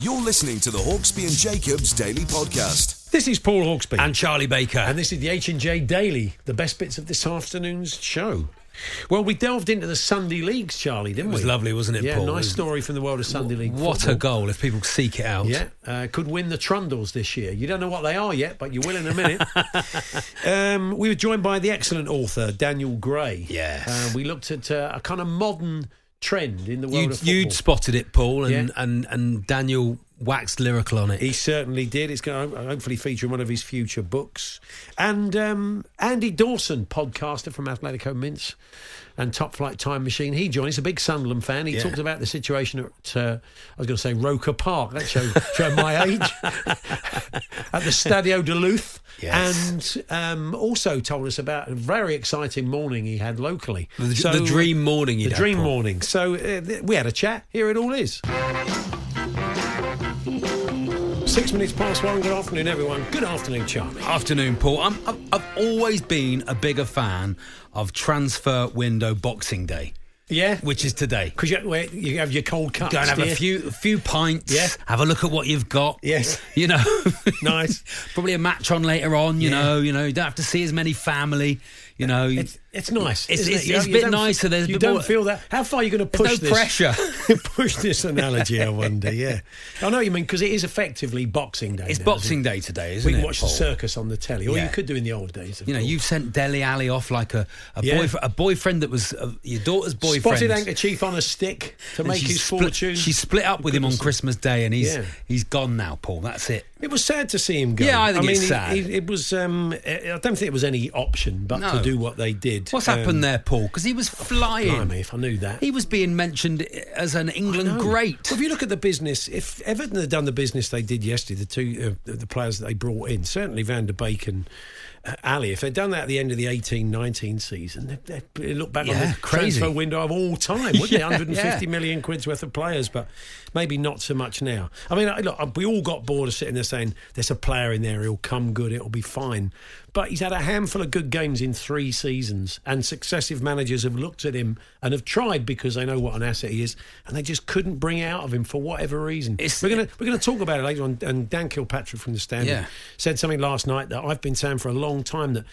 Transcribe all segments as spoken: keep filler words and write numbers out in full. You're listening to the Hawksby and Jacobs Daily Podcast. This is Paul Hawksby. And Charlie Baker. And this is the H and J Daily, the best bits of this afternoon's show. Well, we delved into the Sunday leagues, Charlie, didn't we? It was we? lovely, wasn't it, yeah, Paul? Yeah, nice story from the world of Sunday League What football. A goal, if people seek it out. Yeah, uh, could win the Trundles this year. You don't know what they are yet, but you will in a minute. um, we were joined by the excellent author, Daniel Gray. Yes. Uh, we looked at uh, a kind of modern trend in the world you'd, of football. You'd spotted it, Paul, and, yeah. and, and Daniel waxed lyrical on it. He certainly did. It's going to hopefully feature in one of his future books. And um, Andy Dawson, podcaster from Atletico Mints and Top Flight Time Machine, he joined. He's a big Sunderland fan. He yeah. talked about the situation at, uh, I was going to say, Roker Park. That shows show my age. At the Stadio Duluth. Yes. And um, also told us about a very exciting morning he had locally. The, so, the dream morning. The dream probably. morning. So uh, th- we had a chat. Here it all is. Six minutes past one. Good afternoon, everyone. Good afternoon, Charlie. Afternoon, Paul. I'm, I've, I've always been a bigger fan of transfer window Boxing Day. Yeah. Which is today. Because you, you have your cold cuts. Go and have a few, a few pints. Yeah. Have a look at what you've got. Yes. You know. Nice. Probably a match on later on, you yeah. know. You know, you don't have to see as many family, you know. It's, it's nice. It's, it's, it? it's a bit nicer. There's a you bit don't more, feel that. How far are you going to push no this? pressure. Push this analogy, I wonder, yeah. I know what you mean, because it is effectively Boxing Day. It's now, Boxing Day today, isn't we it? We can watch Paul? the circus on the telly, or yeah. you could do in the old days. You know, course. You've sent Dele Alli off like a, a, yeah. boyf- a boyfriend that was uh, your daughter's boyfriend. Spotted handkerchief on a stick to and make his split, fortune. She split up with him on Christmas Day, and he's yeah. he's gone now, Paul. That's it. It was sad to see him go. Yeah, I think I it's mean, sad. He, he, it was. Um, I don't think it was any option but no. to do what they did. What's um, happened there, Paul? Because he was flying. Blimey, if I knew that. He was being mentioned as an England great. Well, if you look at the business, if Everton had done the business they did yesterday, the two uh, the players that they brought in, certainly Van der Beek and uh, Ali, if they'd done that at the end of the eighteen nineteen season, they'd, they'd look back yeah, on the crazy. transfer window of all time, wouldn't yeah, they? one hundred fifty yeah. million quid's worth of players, but maybe not so much now. I mean, look, we all got bored of sitting there saying, there's a player in there, he'll come good, it'll be fine. But he's had a handful of good games in three seasons, and successive managers have looked at him and have tried because they know what an asset he is, and they just couldn't bring it out of him for whatever reason. It's, we're going we're gonna to talk about it later on, and Dan Kilpatrick from The Standard yeah. said something last night that I've been saying for a long time, that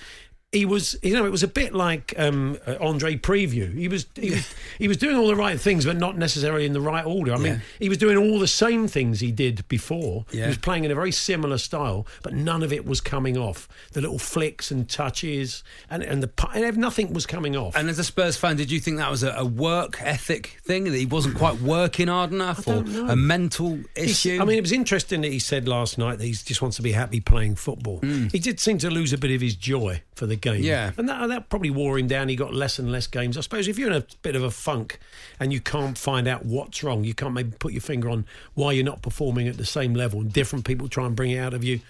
he was, you know, it was a bit like um, Andre Preview. He was, he was, he was doing all the right things, but not necessarily in the right order. I mean, yeah. he was doing all the same things he did before. Yeah. He was playing in a very similar style, but none of it was coming off. The little flicks and touches, and and the and nothing was coming off. And as a Spurs fan, did you think that was a, a work ethic thing, that he wasn't quite working hard enough, or know. a mental issue? He's, I mean, it was interesting that he said last night that he just wants to be happy playing football. Mm. He did seem to lose a bit of his joy for the game. Yeah. And that, that probably wore him down. He got less and less games. I suppose if you're in a bit of a funk and you can't find out what's wrong, you can't maybe put your finger on why you're not performing at the same level, and different people try and bring it out of you,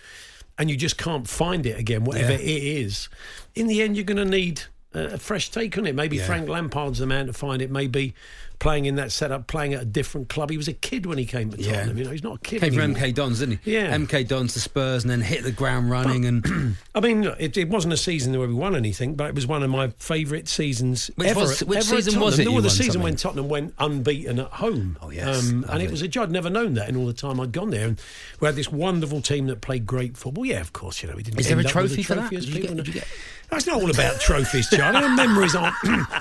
and you just can't find it again, whatever yeah. it is. In the end, you're going to need a fresh take on it. Maybe yeah. Frank Lampard's the man to find it. Maybe playing in that setup, playing at a different club. He was a kid when he came to Tottenham. Yeah. You know, he's not a kid. Came from M K Dons, didn't he? Yeah. M K Dons to Spurs, and then hit the ground running. But, and I mean, look, it, it wasn't a season where we won anything, but it was one of my favourite seasons which ever. Was, which ever season was it? No, the season something? when Tottenham went unbeaten at home. Oh yes. Um, and it was a joy. I'd never known that in all the time I'd gone there. And we had this wonderful team that played great football. Yeah, of course. You know, we didn't. Is there a trophy, a trophy for that? Did you get, did you get... That's not all about trophies, Charlie. Memories aren't.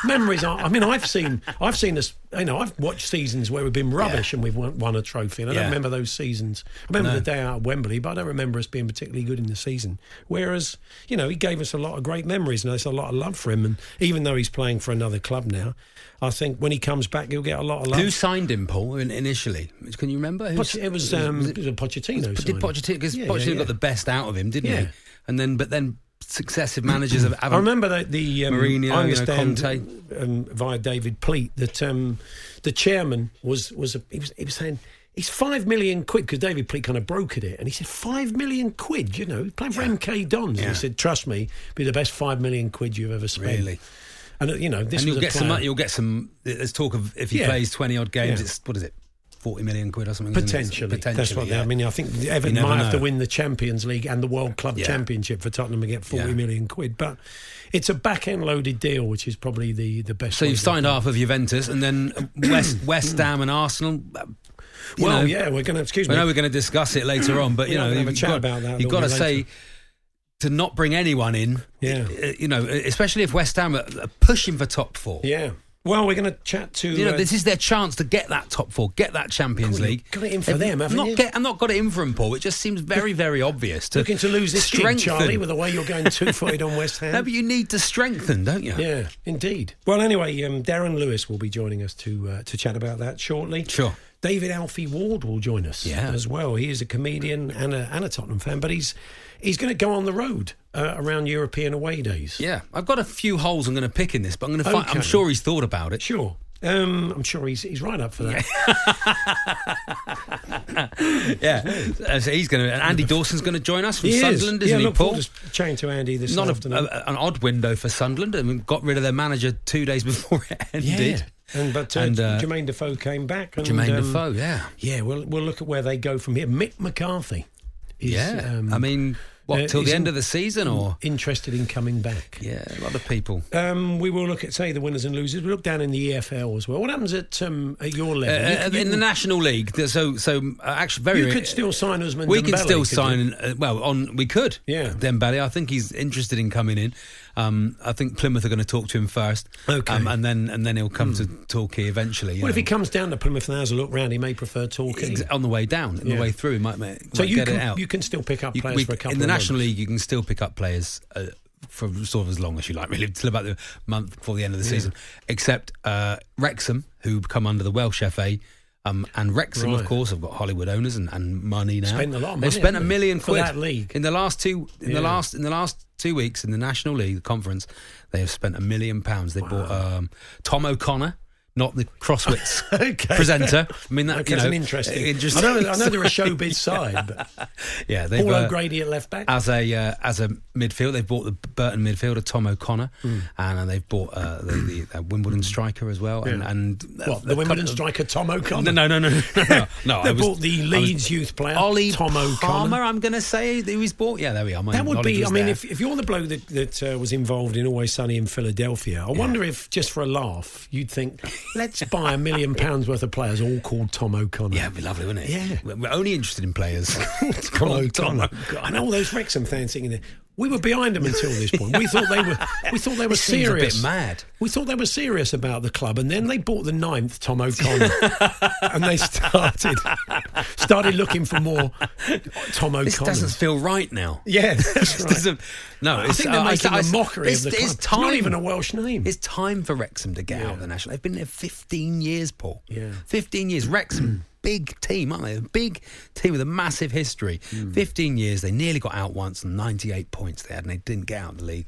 memories aren't. I mean, I've seen. I've seen this. I know I've watched seasons where we've been rubbish yeah. and we've won, won a trophy, and I yeah. don't remember those seasons. I remember no. the day out of Wembley, but I don't remember us being particularly good in the season. Whereas, you know, he gave us a lot of great memories, and there's a lot of love for him. And even though he's playing for another club now, I think when he comes back, he'll get a lot of love. Who signed him, Paul, initially? Can you remember? Who Poch- it was, um, was, it, was it Pochettino. Was, did Pochettino, because yeah, Pochettino yeah, yeah. got the best out of him, didn't yeah. he? And then, but then. Successive managers have. I remember that the um, Mourinho, I understand, you know, um, via David Pleat, that um, the chairman was was, a, he was he was saying it's five million quid because David Pleat kind of brokered it, and he said five million quid. You know, playing for yeah. M K Dons. Yeah. And he said, trust me, be the best five million quid you've ever spent. Really. And you know, this and you'll was get some. Money, you'll get some. There's talk of if he yeah. plays twenty odd games, yeah. it's what is it? forty million quid or something. Potentially. Potentially that's what yeah. I mean. I think Everton might know. have to win the Champions League and the World Club yeah. Championship for Tottenham and get forty yeah. million quid. But it's a back-end loaded deal, which is probably the, the best. So you've signed half of Juventus and then West West Ham and Arsenal. Well, know, yeah, we're going to, excuse me. I know we're going to discuss it later on, but, you know, have a chat got, about that you've got to later. say, to not bring anyone in, yeah. you know, especially if West Ham are pushing for top four. Yeah. Well, we're going to chat to... You know, uh, this is their chance to get that top four, get that Champions God, League. Got it in for I've them, haven't not you? Get, I've not got it in for them, Paul. It just seems very, very obvious. To Looking to lose this strengthen. Gig, Charlie, with the way you're going two-footed on West Ham. No, but you need to strengthen, don't you? Yeah, indeed. Well, anyway, um, Darren Lewis will be joining us to uh, to chat about that shortly. Sure. David Alfie Ward will join us yeah. as well. He is a comedian and a, and a Tottenham fan, but he's he's going to go on the road uh, around European away days. Yeah, I've got a few holes I'm going to pick in this, but I'm going to find, okay. I'm sure he's thought about it. Sure. Um, I'm sure he's he's right up for that. Yeah, yeah. So he's going to. And Andy Dawson's going to join us from he Sunderland, is. Isn't yeah, he? Look, Paul, just chatting to Andy this Not afternoon. A, an odd window for Sunderland. I mean, got rid of their manager two days before it ended. Yeah. And but uh, and, uh, Jermaine Defoe came back. And, Jermaine um, Defoe, yeah, yeah. We'll we'll look at where they go from here. Mick McCarthy, is, yeah. Um, I mean, what uh, till the end of the season, or interested in coming back? Yeah, a lot of people. Um, we will look at say the winners and losers. We look down in the E F L as well. What happens at um, at your level uh, you, uh, you, in the National League? So so uh, actually, very you could still sign Ousmane. We Dembele, could still sign. Uh, well, on we could. Yeah, Dembele. I think he's interested in coming in. Um, I think Plymouth are going to talk to him first, okay, um, and then and then he'll come mm. to Torquay eventually. Well, know. if he comes down to Plymouth and has a look round, he may prefer Torquay Ex- on the way down, on yeah. the way through. He might, might so you get can, it out. You can still pick up players you, we, for a couple. In the of National months. League, you can still pick up players uh, for sort of as long as you like, really, till about the month before the end of the yeah. season. Except uh, Wrexham, who come under the Welsh F A. Um, and Wrexham, right. of course, have got Hollywood owners and, and money now. Spent a lot of money. They've spent a million quid for that league in the last two in yeah. the last in the last two weeks in the National League Conference. They have spent a million pounds. They wow. bought um, Tom O'Connor. Not the Crosswits okay. presenter. I mean, that, okay, you know, that's an interesting. interesting. I know, I know they're a showbiz side, but yeah, they've Paul O'Grady at left back as a uh, as a midfield. They've bought the Burton midfielder Tom O'Connor, mm. and, and they've bought uh, the, the, the Wimbledon striker as well. And, yeah. and what the, the Wimbledon com- striker Tom O'Connor? No, no, no, no, no. no, no they was, bought the Leeds was, youth player Ollie Tom O'Connor. I'm going to say who he's bought. Yeah, there we are. My that would Ollie be. I mean, if, if you're the bloke that that uh, was involved in Always Sunny in Philadelphia, I yeah. wonder if just for a laugh you'd think. Let's buy a million pounds worth of players, all called Tom O'Connor. Yeah, it'd be lovely, wouldn't it? Yeah. We're only interested in players called Tom O'Connor. And all those Wrexham fans singing there. We were behind them until this point. We thought they were. We thought they were serious. A bit mad. We thought they were serious about the club, and then they bought the ninth Tom O'Connor, and they started started looking for more Tom O'Connor. This doesn't feel right now. Yeah, that's right. Doesn't, no, I it's, think they're uh, making I, I, a mockery of the club. It's, time, it's not even a Welsh name. It's time for Wrexham to get yeah. out of the National. They've been there fifteen years, Paul. Yeah, fifteen years, Wrexham. Big team, aren't they? A big team with a massive history. Mm. fifteen years, they nearly got out once, and ninety-eight points they had, and they didn't get out of the league.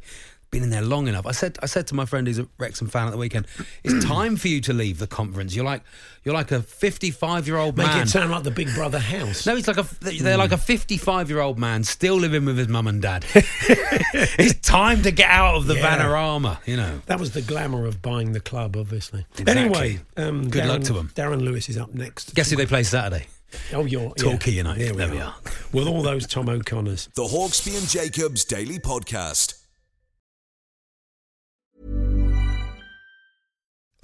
Been in there long enough. I said, I said to my friend who's a Wrexham fan at the weekend, it's time for you to leave the conference. You're like, you're like a fifty-five-year-old man. Make it sound like the Big Brother house. No, he's like a, they're mm. like a fifty-five-year-old man still living with his mum and dad. It's time to get out of the yeah. Vanarama, you know. That was the glamour of buying the club, obviously. Exactly. Anyway, um, good Darren, luck to them. Darren Lewis is up next. Guess who they play Saturday? Oh, you're Torquay yeah. United. There we, there we are. are. With all those Tom O'Connors. The Hawksby and Jacobs Daily Podcast.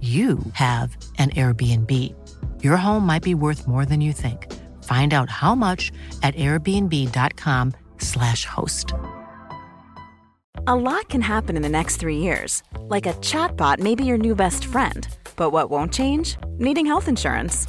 you have an Airbnb. Your home might be worth more than you think. Find out how much at airbnb.com slash host. A lot can happen in the next three years. Like a chatbot may be your new best friend. But what won't change? Needing health insurance.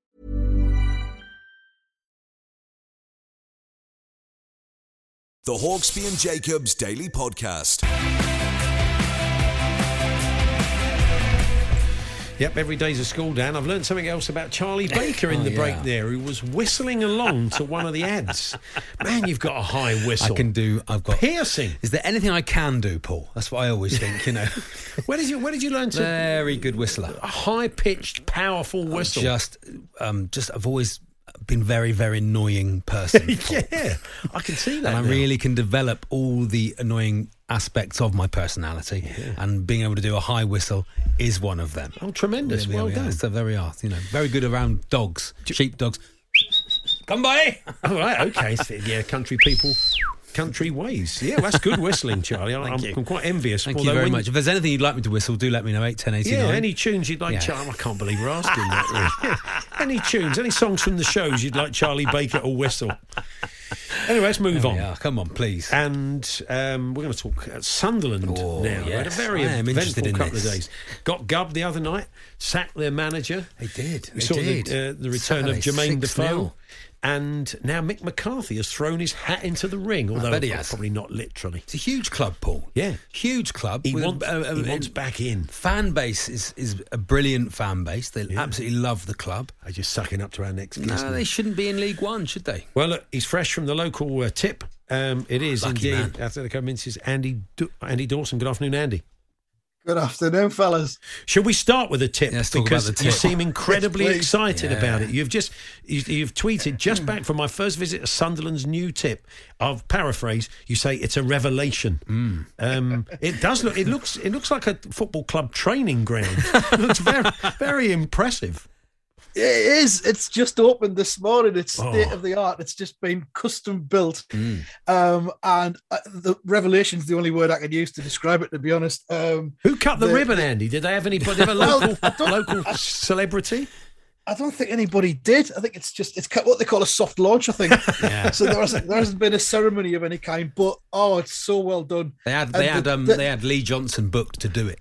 The Hawksby and Jacobs Daily Podcast. Yep, every day's a school, Dan. I've learned something else about Charlie Baker in oh, the yeah. break there, who was whistling along to one of the ads. Man, you've got a high whistle. I can do... I've got... Piercing. Is there anything I can do, Paul? That's what I always think, you know. Where did you Where did you learn to... Very good whistler. A high-pitched, powerful whistle. Just, um, just, I've always... been very, very annoying person. Yeah, I can see that. And I now. really can develop all the annoying aspects of my personality, yeah. and being able to do a high whistle is one of them. Oh, tremendous! Really, well we done. Are. So there we are. You know, very good around dogs, Do- sheep dogs. Come by. All right. Okay. So, yeah, country people. Country ways. Yeah, that's good whistling, Charlie. I'm, I'm quite envious. Thank Although you very much. If there's anything you'd like me to whistle, do let me know. eight, ten, eighty-nine. Yeah, any tunes you'd like, yeah. Charlie. I can't believe we're asking that. Yeah. Any tunes, any songs from the shows you'd like Charlie Baker to whistle. Anyway, let's move on. Are. Come on, please. And um, we're going to talk uh, Sunderland oh, now. Yes. Had a very eventful in couple this. of days. Got gubbed the other night, sacked their manager. They did. They we saw did. The, uh, the return Saturday, of Jermaine Defoe. And now Mick McCarthy has thrown his hat into the ring, although I bet he has. Probably not literally. It's a huge club, Paul. Yeah. Huge club. He, wants, a, a, a, he wants back in. Fan base is, is a brilliant fan base. They yeah. absolutely love the club. They're just sucking up to our next guest. No, they? they shouldn't be in League One, should they? Well, look, he's fresh from the local uh, tip. Um, it is Lucky indeed. Atletico Mince's Andy, du- Andy Dawson. Good afternoon, Andy. Good afternoon, fellas. Should we start with a tip? Yes, because tip. You seem incredibly yes, excited yeah. about it. You've just you, you've tweeted just back from my first visit to Sunderland's new tip. I'll paraphrase. You say it's a revelation. Mm. Um, it does look. It looks. It looks like a football club training ground. It looks very, very impressive. It is. It's just opened this morning. It's oh. state of the art. It's just been custom built. Mm. Um, and uh, the revelation's the only word I can use to describe it, to be honest. Um, Who cut the, the ribbon, Andy? Did they have anybody, a local, local celebrity? I don't think anybody did. I think it's just, it's what they call a soft launch, I think. Yeah. So there hasn't, there hasn't been a ceremony of any kind, but, oh, it's so well done. They had they and had the, um, the, they had Lee Johnson booked to do it.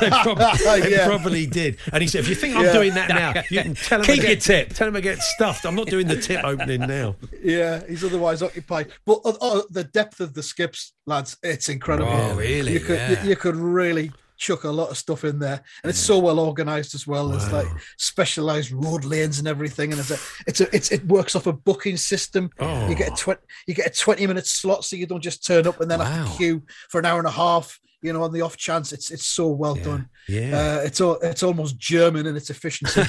They probably, yeah. probably did. And he said, if you think yeah. I'm doing that now, you can tell him Keep I get, your tip. Tell him I get stuffed. I'm not doing the tip opening now. Yeah, he's otherwise occupied. But oh, the depth of the skips, lads, it's incredible. Oh, really? You could, yeah. you, you could really... chuck a lot of stuff in there, and it's so well organised as well. Wow. It's like specialised road lanes and everything, and it's a, it's a, it's it works off a booking system. Oh. You get a twenty, you get a twenty minute slot, so you don't just turn up and then wow. have to queue for an hour and a half. You know, on the off chance, it's it's so well yeah. done. Yeah, uh, it's all, it's almost German in its efficiency.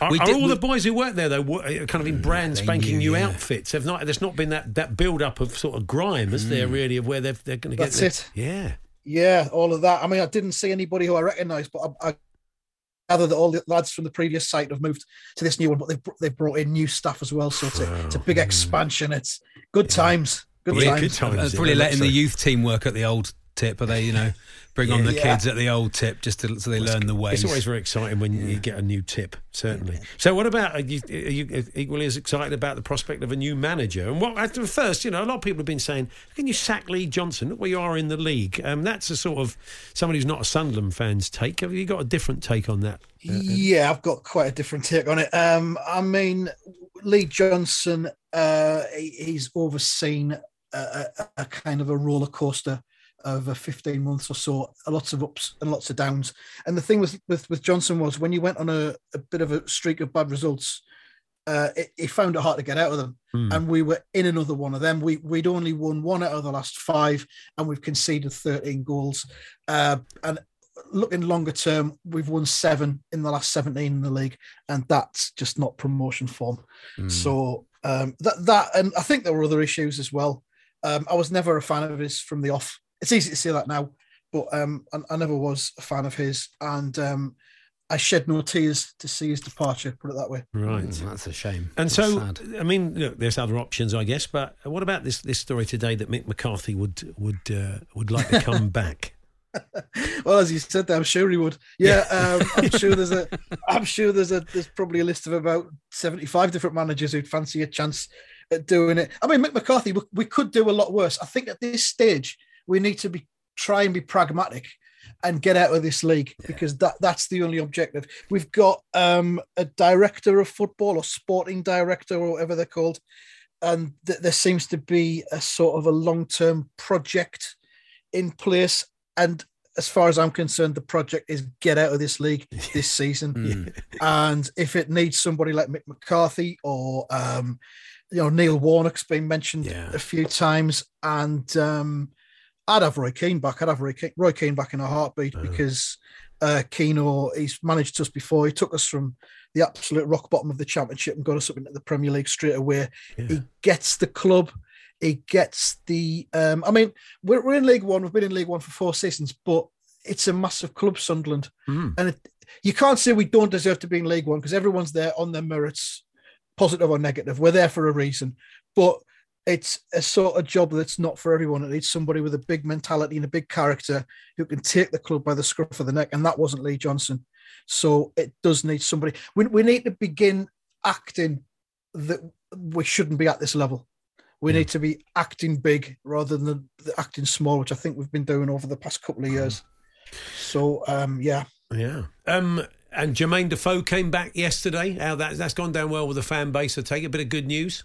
are we are did, all we... the boys who work there though kind of in brand yeah, spanking knew, new yeah. outfits? Have not there's not been that that build up of sort of grime, is mm. there really of where they're they're going to get that's their, it? Yeah. Yeah, all of that. I mean, I didn't see anybody who I recognised, but I, I gather that all the lads from the previous site have moved to this new one, but they've, they've brought in new staff as well, so it's, wow. a, it's a big expansion. It's good yeah. times. Good yeah, times. Good times. Probably letting so. the youth team work at the old tip. Are they, you know, bring yeah, on the yeah. kids at the old tip just to, so they well, learn the ways. It's always very exciting when yeah. you get a new tip, certainly. Yeah. So what about, are you, are you equally as excited about the prospect of a new manager? And what, at first, you know, a lot of people have been saying, can you sack Lee Johnson? Look where you are in the league. Um, that's a sort of, somebody who's not a Sunderland fan's take. Have you got a different take on that? Yeah, I've got quite a different take on it. Um, I mean, Lee Johnson, uh, he, he's overseen a, a, a kind of a roller coaster over fifteen months or so, lots of ups and lots of downs. And the thing with with, with Johnson was when you went on a, a bit of a streak of bad results, uh, it, it found it hard to get out of them. Mm. And we were in another one of them. We, we'd only won one out of the last five, and we've conceded thirteen goals. Uh, and looking longer term, we've won seven in the last seventeen in the league, and that's just not promotion form. Mm. So um, that, that, and I think there were other issues as well. Um, I was never a fan of his from the off. It's easy to say that now, but um, I, I never was a fan of his, and um, I shed no tears to see his departure, put it that way. Right. Mm, that's a shame. And that's so, sad. I mean, look, there's other options, I guess, but what about this this story today that Mick McCarthy would would uh, would like to come back? Well, as you said there, I'm sure he would. Yeah, yeah. Um, I'm sure there's a, I'm sure there's a, there's probably a list of about seventy-five different managers who'd fancy a chance at doing it. I mean, Mick McCarthy, we, we could do a lot worse. I think at this stage, we need to be try and be pragmatic and get out of this league yeah. because that, that's the only objective. We've got um, a director of football or sporting director or whatever they're called, and th- there seems to be a sort of a long-term project in place. And as far as I'm concerned, the project is get out of this league this season. mm. And if it needs somebody like Mick McCarthy or um, you know, Neil Warnock's been mentioned yeah. a few times, and um, I'd have Roy Keane back. I'd have Roy Keane, Roy Keane back in a heartbeat oh. because uh, Keane, he's managed us before. He took us from the absolute rock bottom of the Championship and got us up into the Premier League straight away. Yeah. He gets the club. He gets the... Um, I mean, we're, we're in League One. We've been in League One for four seasons, but it's a massive club, Sunderland. Mm. And it, you can't say we don't deserve to be in League One because everyone's there on their merits, positive or negative. We're there for a reason. But... it's a sort of job that's not for everyone. It needs somebody with a big mentality and a big character who can take the club by the scruff of the neck, and that wasn't Lee Johnson. So it does need somebody. We, we need to begin acting that we shouldn't be at this level. We yeah. need to be acting big rather than acting small, which I think we've been doing over the past couple of years. So, um, yeah. Yeah. Um, and Jermaine Defoe came back yesterday. How that, that's gone down well with the fan base. I take a bit of good news.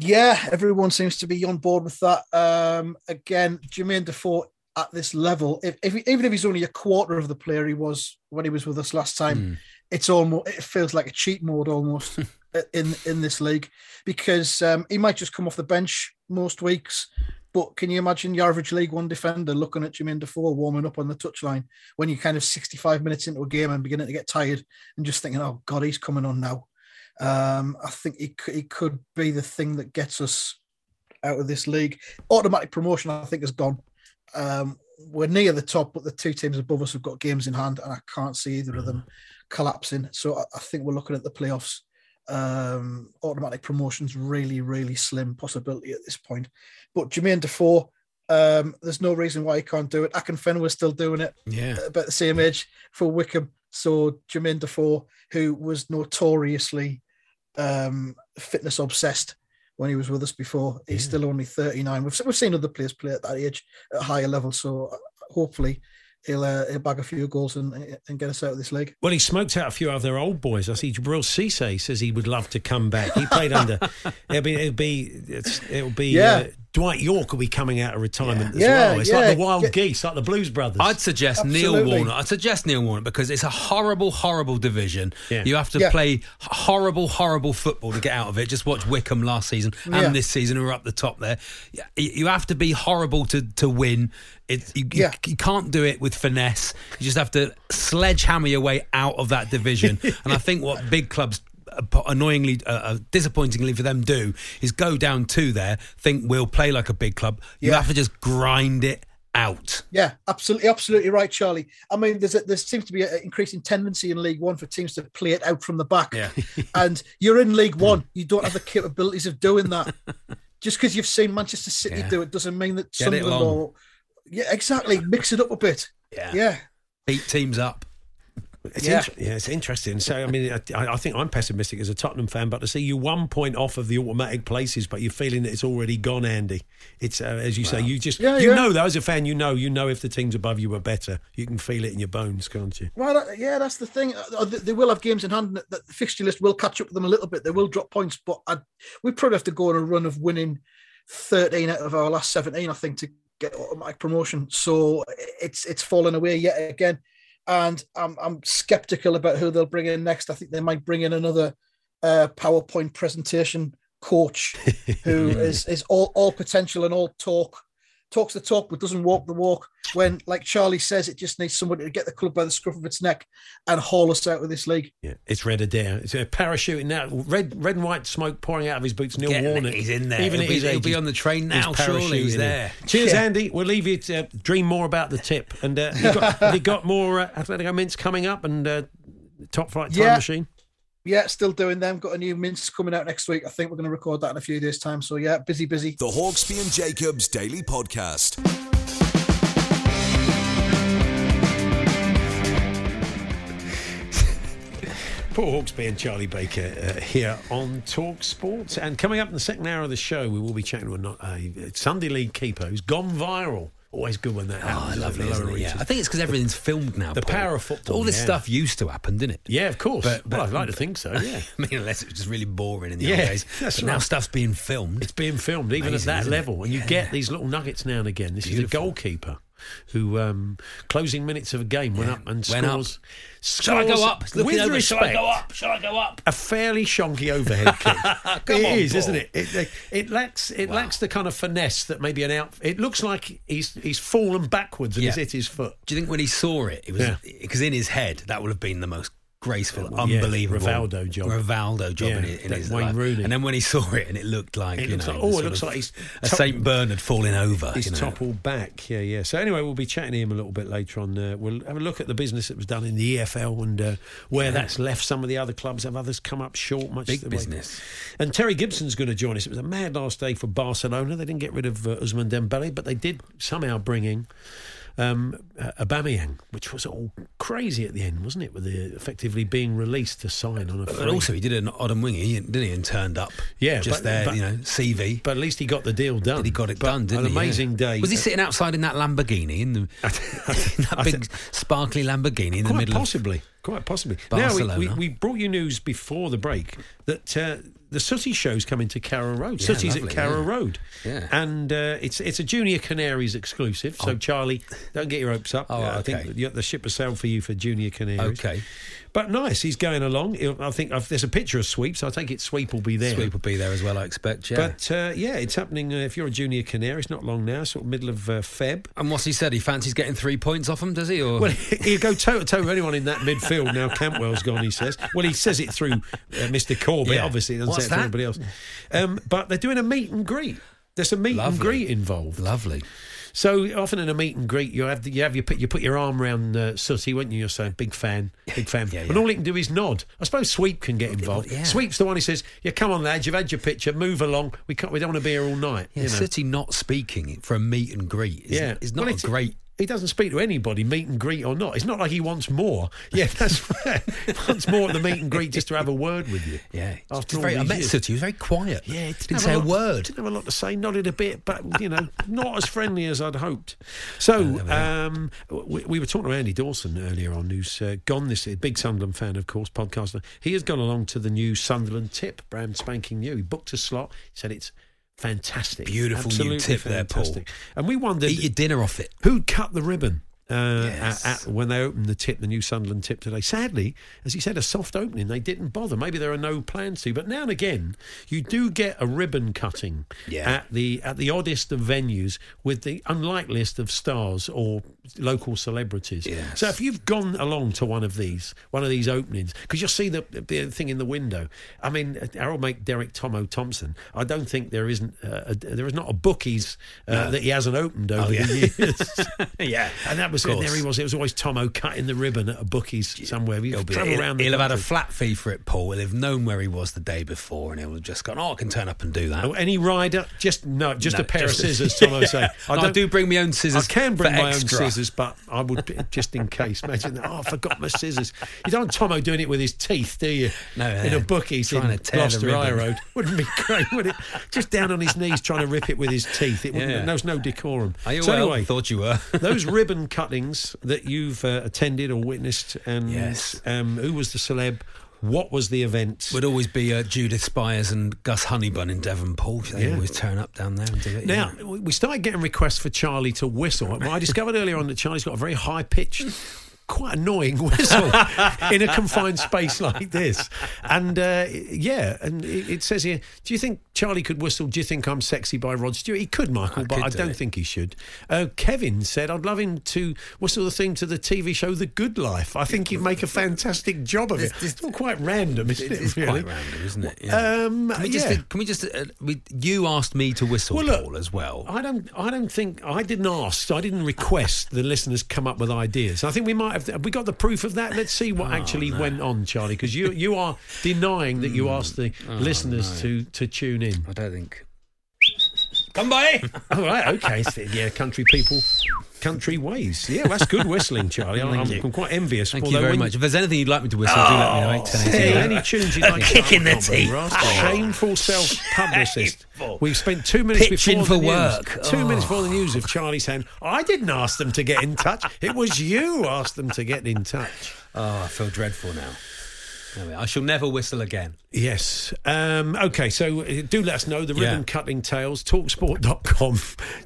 Yeah, everyone seems to be on board with that. Um, again, Jermaine Defoe at this level, if, if even if he's only a quarter of the player he was when he was with us last time, mm. it's almost it feels like a cheat mode almost in in this league because um, he might just come off the bench most weeks. But can you imagine your average League One defender looking at Jermaine Defoe warming up on the touchline when you're kind of sixty-five minutes into a game and beginning to get tired and just thinking, oh God, he's coming on now. Um, I think he could, he could be the thing that gets us out of this league. Automatic promotion, I think, is gone. Um, we're near the top, but the two teams above us have got games in hand, and I can't see either of them collapsing. So I, I think we're looking at the playoffs. Um, automatic promotion's really, really slim possibility at this point. But Jermaine Defoe, um, there's no reason why he can't do it. Akinfenwa was still doing it yeah. at about the same age for Wickham. So Jermaine Defoe, who was notoriously... Um, fitness obsessed when he was with us before. He's yeah. still only thirty-nine. We've we've seen other players play at that age at higher level, so hopefully he'll, uh, he'll bag a few goals and and get us out of this league. Well, he smoked out a few of their old boys. I see Jabril Cissé says he would love to come back. He played under. It'll be it'll be it's, it'll be yeah. uh, Dwight York will be coming out of retirement yeah. as yeah, well. It's yeah. like the Wild yeah. Geese, like the Blues Brothers. I'd suggest Absolutely. Neil Warnock. I'd suggest Neil Warnock because it's a horrible, horrible division. Yeah. You have to yeah. play horrible, horrible football to get out of it. Just watch Wickham last season and yeah. this season who are up the top there. You have to be horrible to, to win. It, you, yeah. you, you can't do it with finesse. You just have to sledgehammer your way out of that division. And I think what big clubs... annoyingly, uh, disappointingly for them do is go down to there, think we'll play like a big club. You yeah. have to just grind it out. Yeah, absolutely, absolutely right, Charlie. I mean, there's a, there seems to be an increasing tendency in League One for teams to play it out from the back. Yeah. And you're in League One, you don't have the capabilities of doing that. just because you've seen Manchester City yeah. do it doesn't mean that Get Sunderland or... Yeah, exactly. Mix it up a bit. Yeah. yeah. Beat teams up. It's yeah. Inter- yeah, it's interesting. So, I mean, I, I think I'm pessimistic as a Tottenham fan, but to see you one point off of the automatic places, but you're feeling that it's already gone, Andy. It's, uh, as you wow. say, you just, yeah, you yeah. know though, as a fan, you know, you know if the teams above you are better. You can feel it in your bones, can't you? Well, that, yeah, that's the thing. They will have games in hand. The fixture list will catch up with them a little bit. They will drop points, but I'd, we'd probably have to go on a run of winning thirteen out of our last seventeen, I think, to get automatic promotion. So it's, it's fallen away yet again. And I'm, I'm sceptical about who they'll bring in next. I think they might bring in another uh, PowerPoint presentation coach who is, is all, all potential and all talk. Talks the talk, but doesn't walk the walk. When, like Charlie says, it just needs somebody to get the club by the scruff of its neck and haul us out of this league. Yeah, it's red Adair. It's a parachuting now. Red, red and white smoke pouring out of his boots. Neil Warnock. He's in there. Even he'll, be, he'll be on the train now. He's surely he's there. It. Cheers, yeah. Andy. We'll leave you to uh, dream more about the tip. And uh, you've got, have you got more uh, Atletico Minsk coming up and uh, Top Flight Time yeah. Machine? Yeah, still doing them. Got a new mince coming out next week. I think we're going to record that in a few days' time. So, yeah, busy, busy. The Hawksby and Jacobs Daily Podcast. Paul Hawksby and Charlie Baker uh, here on Talk Sports. And coming up in the second hour of the show, we will be chatting with a Sunday League keeper who's gone viral. Always good when that happens. Oh, lovely, isn't it? Yeah. I think it's because everything's filmed now. The Paul. Power of football. All this yeah. stuff used to happen, didn't it? Yeah, of course. But, but, well, I'd like to think so, yeah. I mean, unless it was just really boring in the yeah, old days. But right. now stuff's being filmed. It's being filmed, even Amazing, at that level. It? And you yeah. get these little nuggets now and again. This Beautiful. is a goalkeeper who, um, closing minutes of a game, yeah. went up and went scores... Up. Shall I go up? With over, respect, shall I go up? Shall I go up? A fairly shonky overhead kick. Come it on, is, Paul. Isn't it? It, it, it lacks it wow. lacks the kind of finesse that maybe an out. It looks like he's he's fallen backwards and yeah. he's hit his foot. Do you think when he saw it, it was because yeah. in his head that would have been the most graceful, well, unbelievable yeah, Rivaldo job, Rivaldo job yeah, in, in his Wayne life. Rooney. And then when he saw it, and it looked like it you know, like, oh, it looks like he's a top, Saint Bernard falling over. He's you know. toppled back. Yeah, yeah. So anyway, we'll be chatting to him a little bit later on. Uh, we'll have a look at the business that was done in the E F L and uh, where yeah. that's left some of the other clubs. Have others come up short? Much big business. Way. And Terry Gibson's going to join us. It was a mad last day for Barcelona. They didn't get rid of uh, Ousmane Dembele, but they did somehow bring in. Um, Aubameyang, which was all crazy at the end, wasn't it? With the effectively being released to sign on a free. But also he did an odd and wingy, didn't he? And turned up, yeah, just but, there, but, you know, C V. But at least he got the deal done. He got it but done, didn't an he? An amazing yeah. day. Was he sitting outside in that Lamborghini, in, the, in that big th- sparkly Lamborghini in the middle? Possibly, of quite possibly. Barcelona. Now we, we, we brought you news before the break that. Uh, The Sooty show's coming to Carrow Road. Yeah, Sooty's lovely, at Carrow yeah. Road. Yeah. And uh, it's it's a Junior Canaries exclusive. So, oh. Charlie, don't get your hopes up. Oh, uh, okay. I think the ship has sailed for you for Junior Canaries. Okay. But nice, he's going along. I think I've, there's a picture of Sweep, so I take it Sweep will be there. Sweep will be there as well, I expect, yeah. But, uh, yeah, it's happening uh, if you're a Junior Canary. It's not long now, sort of middle of uh, Feb. And what's he said? He fancies getting three points off him, does he? Or? Well, he'll go toe-to-toe with anyone in that midfield now Campwell's gone, he says. Well, he says it through uh, Mister Corbett, yeah. obviously. He doesn't what's say it that? Anybody else. Um, but they're doing a meet and greet. There's a meet lovely. and greet involved. Lovely. So often in a meet and greet, you have the, you have your put you put your arm round uh, Sooty, won't you? You're saying big fan, big fan, yeah, yeah. and all he can do is nod. I suppose Sweep can get involved. Yeah. Sweep's the one who says, "Yeah, come on, lads, you've had your picture. Move along. We can't. We don't want to be here all night." Yeah, you know? Sooty not speaking for a meet and greet. Is yeah, is not well, it's, a great. He doesn't speak to anybody, meet and greet or not. It's not like he wants more. Yeah, that's right. He wants more at the meet and greet just to have a word with you. Yeah. After very, I met Sooty, he was very quiet. Yeah, he didn't, didn't say a lot, word. Didn't have a lot to say, nodded a bit, but, you know, not as friendly as I'd hoped. So, um, we, we were talking to Andy Dawson earlier on, who's uh, gone this year, big Sunderland fan, of course, podcaster. He has gone along to the new Sunderland tip, brand spanking new. He booked a slot. He said it's... fantastic. Beautiful new tip there, Paul. And we wondered... Eat your dinner off it. Who'd cut the ribbon uh, yes. at, at, when they opened the tip, the new Sunderland tip today? Sadly, as he said, a soft opening. They didn't bother. Maybe there are no plans to. But now and again, you do get a ribbon cutting yeah. at the at the oddest of venues with the unlikeliest of stars or local celebrities. Yes. So if you've gone along to one of these, one of these openings, because you'll see the, the thing in the window. I mean, our old mate Derek Tomo Thompson, I don't think there isn't uh, a, there is not a bookie's uh, no. that he hasn't opened over oh, yeah. the years. yeah, and that was and there he was. It was always Tomo cutting the ribbon at a bookie's somewhere. He'll, be, he'll, around he'll have had a flat fee for it, Paul. He'll have known where he was the day before, and he'll have just gone, "Oh, I can turn up and do that." Oh, any rider, just no, just no, a pair just of scissors. Tomo yeah. say, I, no, "I do bring my own scissors. I can bring my extra. own scissors." But I would, just in case, imagine that. Oh, I forgot my scissors. You don't want Tomo doing it with his teeth, do you? No, no. In a bookie's in Gloucester High Road. Wouldn't be great, would it? Just down on his knees trying to rip it with his teeth. It wouldn't. Yeah. There's no decorum. I so anyway, thought you were. Those ribbon cuttings that you've uh, attended or witnessed, and yes. um, who was the celeb? What was the event? Would always be uh, Judith Spires and Gus Honeybun in Devon, Paul. They yeah. always turn up down there and do it. Now, know? we started getting requests for Charlie to whistle. Well, I discovered earlier on that Charlie's got a very high-pitched, quite annoying whistle in a confined space like this. And, uh, yeah, and it, it says here, do you think Charlie could whistle Do You Think I'm Sexy by Rod Stewart? He could, Michael, I but could I do don't it. think he should. Uh, Kevin said, I'd love him to whistle the theme to the T V show The Good Life. I think he'd make a fantastic job of it. It's, it's all quite random, isn't it? It's really? quite random, isn't it? Yeah. Um, can we just, yeah. can we just uh, we, you asked me to whistle, well, look, Paul, as well. I don't, I don't think, I didn't ask, I didn't request the listeners come up with ideas. I think we might have Have we got the proof of that? Let's see what oh, actually no. went on, Charlie, because you you are denying that you asked the oh, listeners no. to, to tune in. I don't think. Come by. All right, okay. So, yeah, country people, country ways. Yeah, well, that's good whistling, Charlie. I'm, I'm, I'm quite envious. Thank Although you very much. If there's anything you'd like me to whistle, oh, do let me know. eight ten eighteen Yeah, any tunes you'd like. Kick in the teeth. Shameful self-publicist. We've spent two minutes Pitching before for the work. news. Two oh. minutes before the news of Charlie saying, I didn't ask them to get in touch. It was you asked them to get in touch. Oh, I feel dreadful now. I shall never whistle again. Yes. Um, OK, so do let us know. The ribbon yeah. cutting tales, talk sport dot com.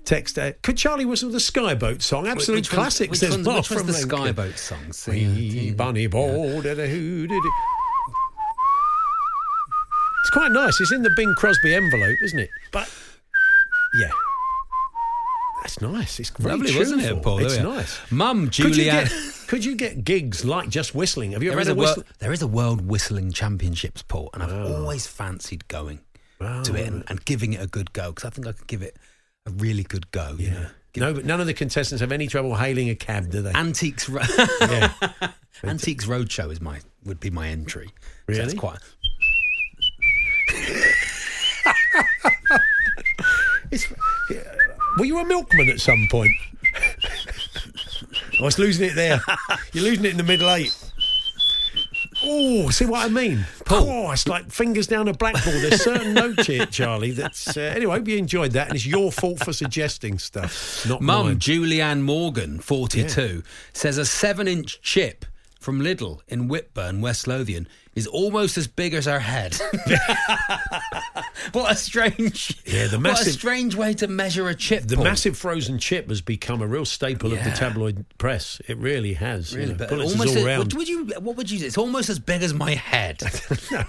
Text. Uh, could Charlie whistle the Skyboat song? Absolute which classic. One, which one, which from was the Lincoln. Skyboat song? So, yeah, bunny ball. Yeah. It's quite nice. It's in the Bing Crosby envelope, isn't it? But, yeah. That's nice. It's lovely, tuneful. Wasn't it, Paul? It's nice. Mum, Julianne. Could, could you get gigs like just whistling? Have you ever had a whistle? Wor- there is a World Whistling Championships, Paul, and I've oh. always fancied going oh. to it and, and giving it a good go, because I think I could give it a really good go. Yeah. You know? No, but none of the contestants have any trouble hailing a cab, do they? Antiques Ro- yeah. Antiques Roadshow is my, would be my entry. Really? So that's quite... it's... Yeah. Were you a milkman at some point? I was losing it there. You're losing it in the middle eight. Oh, see what I mean? Paul. Oh, it's like fingers down a blackboard. There's certain notes here, Charlie. That's uh, anyway, hope you enjoyed that. And it's your fault for suggesting stuff, not Mum, mine. Julianne Morgan, forty-two, yeah. says a seven-inch chip from Lidl in Whitburn, West Lothian, is almost as big as her head. What a strange, yeah, the massive, what a strange way to measure a chip. The Paul. massive frozen chip has become a real staple yeah. of the tabloid press. It really has. Really, you know, but almost all as, what would you? What would you do? It's almost as big as my head. No,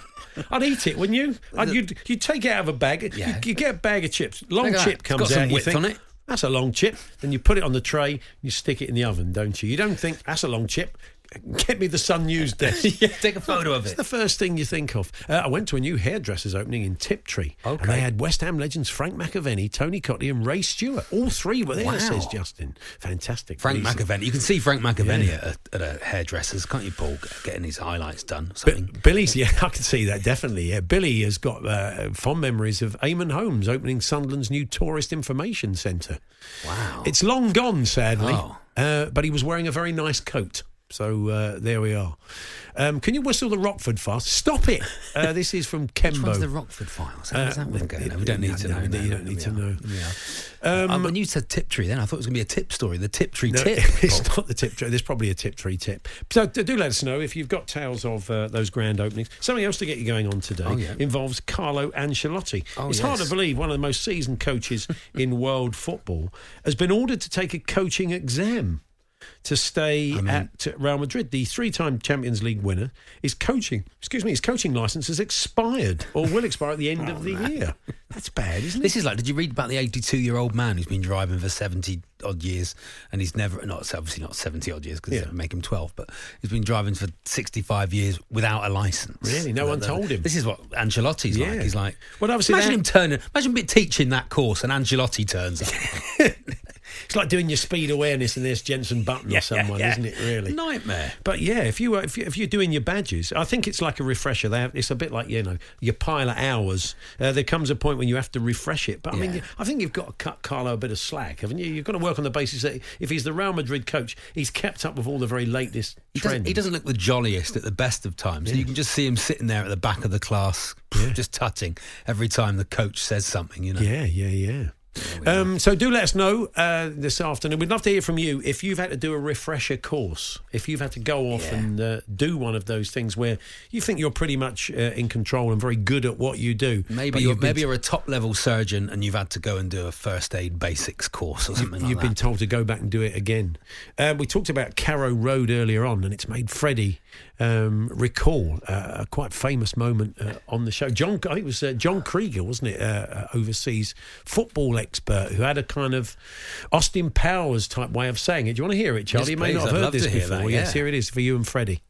I'd eat it, wouldn't you? I'd, you'd you'd take it out of a bag. Yeah. You get a bag of chips. Long Look chip that. comes it's got out. Some width you think, on it. That's a long chip. Then you put it on the tray. You stick it in the oven, don't you? You don't think that's a long chip. Get me the Sun News desk. Yeah, take a photo of it. It's the first thing you think of. Uh, I went to a new hairdresser's opening in Tiptree. Okay. And they had West Ham legends Frank McAvenny, Tony Cottee and Ray Stewart. All three were there, wow. says Justin. Fantastic. Frank reason. McAvenny. You can see Frank McAvenny yeah. at, a, at a hairdresser's, can't you, Paul? Getting his highlights done. Something. B- Billy's, yeah, I can see that, definitely. Yeah. Billy has got uh, fond memories of Eamon Holmes opening Sunderland's new tourist information centre. Wow. It's long gone, sadly. Oh. Uh, but he was wearing a very nice coat. So uh, there we are. Um, can you whistle the Rockford Files? Stop it! Uh, this is from Kembo. Which one's the Rockford Files? How does that uh, one go? No, we don't need no, to know. No, you don't need to know. Um, um, when you said Tiptree then, I thought it was going to be a tip story. The Tiptree no, tip. It's Bob. not the Tiptree. There's probably a Tiptree tip. So do let us know if you've got tales of uh, those grand openings. Something else to get you going on today oh, yeah. involves Carlo Ancelotti. Oh, it's yes. hard to believe one of the most seasoned coaches in world football has been ordered to take a coaching exam. to stay I mean, at Real Madrid. The three-time Champions League winner is coaching. Excuse me, his coaching licence has expired or will expire at the end oh, of the man. year. That's bad, isn't it? This is like, did you read about the eighty-two-year-old man who's been driving for seventy-odd years and he's never, not obviously not seventy-odd years because yeah. they make him twelve, but he's been driving for sixty-five years without a licence. Really? No one told him. This is what Ancelotti's yeah. like. He's like, well, obviously imagine him turning, imagine him teaching that course and Ancelotti turns up. It's like doing your speed awareness and there's Jensen Button yeah, or someone, yeah, yeah. isn't it, really? Nightmare. But yeah, if, you, if, you, if you're doing your badges, I think it's like a refresher. They have, it's a bit like, you know, your pile of hours. Uh, there comes a point when you have to refresh it. But I yeah. mean, I think you've got to cut Carlo a bit of slack, haven't you? You've got to work on the basis that if he's the Real Madrid coach, he's kept up with all the very latest he trends. Doesn't, he doesn't look the jolliest at the best of times. Yeah. So you can just see him sitting there at the back of the class, yeah. just tutting every time the coach says something, you know? Yeah, yeah, yeah. Um, so do let us know uh, this afternoon. We'd love to hear from you if you've had to do a refresher course, if you've had to go off yeah. and uh, do one of those things where you think you're pretty much uh, in control and very good at what you do. Maybe you're maybe t- you're a top level surgeon and you've had to go and do a first aid basics course or something you, like you've that. You've been told to go back and do it again. Uh, we talked about Carrow Road earlier on and it's made Freddie um, recall uh, a quite famous moment uh, on the show. John, I think it was uh, John Krieger, wasn't it? Uh, overseas football expert who had a kind of Austin Powers type way of saying it. Do you want to hear it, Charlie? Yes, you may please. not have I'd heard this before. That, yeah. Yes, here it is for you and Freddie.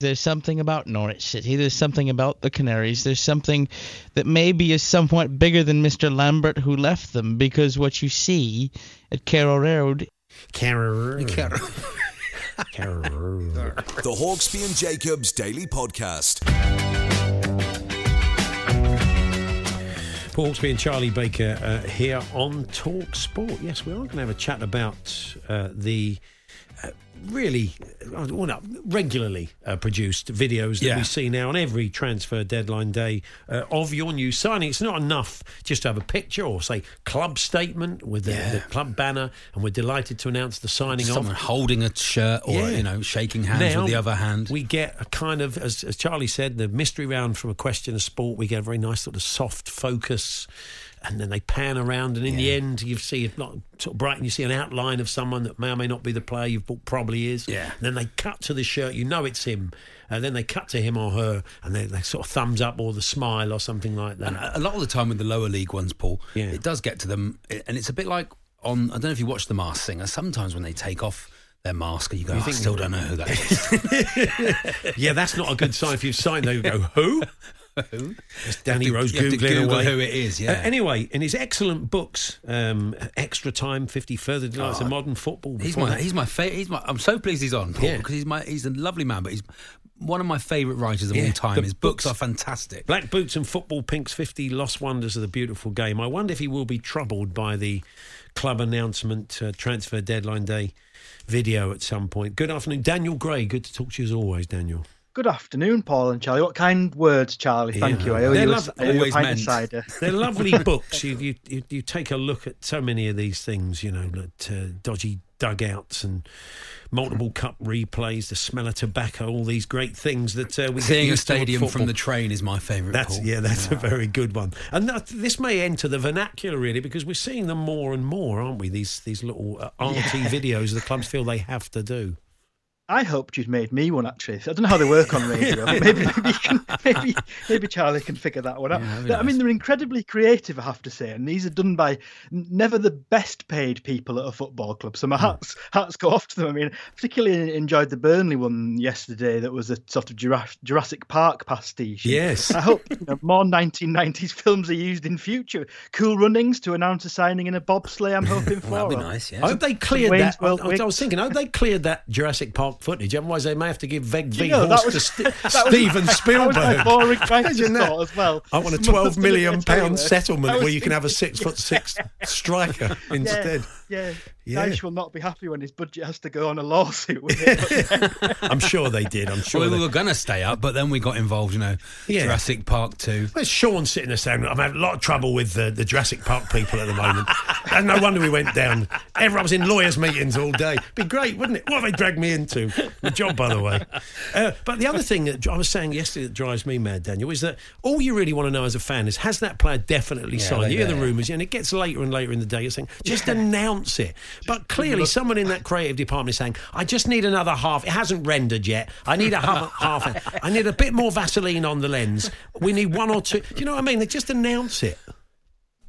There's something about Norwich City. There's something about the Canaries. There's something that maybe is somewhat bigger than Mister Lambert who left them, because what you see at Carrow Road... Carrow Carrow Carrow The Hawksby and Jacobs Daily Podcast. Paul Hawksby and Charlie Baker uh, here on TalkSport. Yes, we are going to have a chat about uh, the uh, really, well, no, regularly uh, produced videos that yeah. we see now on every transfer deadline day uh, of your new signing. It's not enough just to have a picture or say club statement with the, yeah. the club banner, and we're delighted to announce the signing of. Someone holding a shirt or, yeah. you know, shaking hands now, with the other hand. We get a kind of, as, as Charlie said, the mystery round from A Question of Sport. We get a very nice sort of soft focus. And then they pan around, and in yeah. the end, you see if not sort of Brighton, you see an outline of someone that may or may not be the player you've booked, probably is. Yeah. And then they cut to the shirt, you know it's him. And then they cut to him or her, and they, they sort of thumbs up or the smile or something like that. And a lot of the time with the lower league ones, Paul, yeah. it does get to them, and it's a bit like on. I don't know if you watch The Masked Singer. Sometimes when they take off their mask, and you go, you oh, think I still don't know who that is. Yeah, that's not a good sign if you've signed. They go, who? Who? It's Danny to, Rose googling Google away. Who it is, yeah. Uh, anyway, in his excellent books, um, Extra Time, fifty Further Delights of oh, Modern Football. He's my, he's my favourite. I'm so pleased he's on, Paul, yeah. because he's my he's a lovely man, but he's one of my favourite writers of yeah, all time. His books, books are fantastic. Black Boots and Football Pink's fifty Lost Wonders of the Beautiful Game. I wonder if he will be troubled by the club announcement uh, transfer deadline day video at some point. Good afternoon, Daniel Gray. Good to talk to you as always, Daniel. Good afternoon, Paul and Charlie. What kind words, Charlie? Thank yeah. you. I owe They're you lov- a, I owe always pint of cider. They're lovely books. You, you you take a look at so many of these things, you know, like, uh, dodgy dugouts and multiple cup replays, the smell of tobacco, all these great things that uh, we seeing a stadium from the train is my favourite. That's Paul. yeah, that's yeah. a very good one. And that, this may enter the vernacular really, because we're seeing them more and more, aren't we? These these little uh, arty yeah. videos the clubs feel they have to do. I hoped you'd made me one, actually. I don't know how they work on radio. Maybe maybe, you can, maybe maybe Charlie can figure that one out. Yeah, I nice. mean, they're incredibly creative, I have to say, and these are done by never the best paid people at a football club, so my hats, hats go off to them. I mean, particularly enjoyed the Burnley one yesterday that was a sort of Jurassic Park pastiche. Yes. I hope you know, more nineteen nineties films are used in future. Cool Runnings to announce a signing in a bobsleigh, I'm hoping for. Well, that'd be nice, yeah. I hope they cleared that. I, I was thinking, I hope they cleared that Jurassic Park footage, otherwise they may have to give Veg V Horse that was, to St- that Steven was, Spielberg. That was Imagine that. As well. I want a twelve million pound settlement where you can have a six foot six striker instead. Yeah, yeah. Dyche will not be happy when his budget has to go on a lawsuit with it. Yeah. I'm sure they did. I'm sure well, they... we were going to stay up, but then we got involved. You know, yeah. Jurassic Park Two. There's Sean sitting there saying, "I'm having a lot of trouble with the, the Jurassic Park people at the moment." And no wonder we went down. Everyone was in lawyers' meetings all day. Be great, wouldn't it? What have they dragged me into? The job, by the way. Uh, but the other thing that I was saying yesterday that drives me mad, Daniel, is that all you really want to know as a fan is, has that player definitely yeah, signed? You hear yeah. the rumours, and it gets later and later in the day. You're saying, just yeah. announce wants it. But clearly someone in that creative department is saying, I just need another half. It hasn't rendered yet. I need a half. half I need a bit more Vaseline on the lens. We need one or two. Do you know what I mean? They just announce it.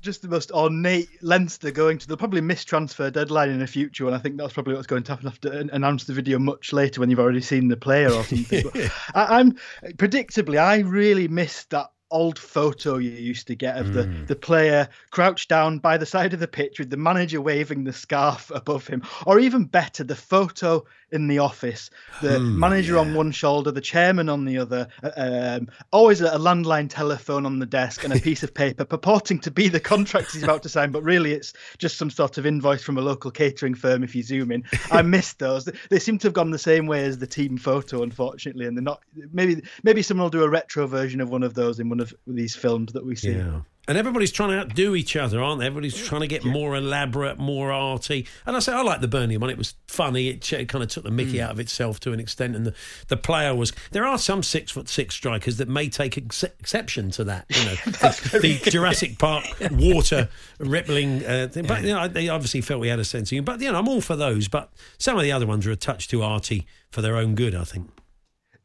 Just the most ornate Leinster going to, they'll probably miss transfer deadline in the future, and I think that's probably what's going to happen after announce the video much later when you've already seen the player or something. But I, I'm predictably, I really missed that old photo you used to get of mm. the, the player crouched down by the side of the pitch with the manager waving the scarf above him, or even better, the photo in the office, the mm, manager yeah. on one shoulder, the chairman on the other, um, always a landline telephone on the desk and a piece of paper purporting to be the contract he's about to sign, but really it's just some sort of invoice from a local catering firm if you zoom in. I missed those. They seem to have gone the same way as the team photo, unfortunately, and they're not. Maybe maybe someone will do a retro version of one of those in one of these films that we see. Yeah. And everybody's trying to outdo each other, aren't they? Everybody's trying to get yeah. more elaborate, more arty. And I say, I like the Burnley one. It was funny. It, it kind of took the mickey mm. out of itself to an extent. And the, the player was... There are some six-foot-six strikers that may take ex- exception to that. You know, the, the Jurassic Park water rippling uh, thing. But, you know, they obviously felt we had a sense of humor. But, you know, I'm all for those. But some of the other ones are a touch too arty for their own good, I think.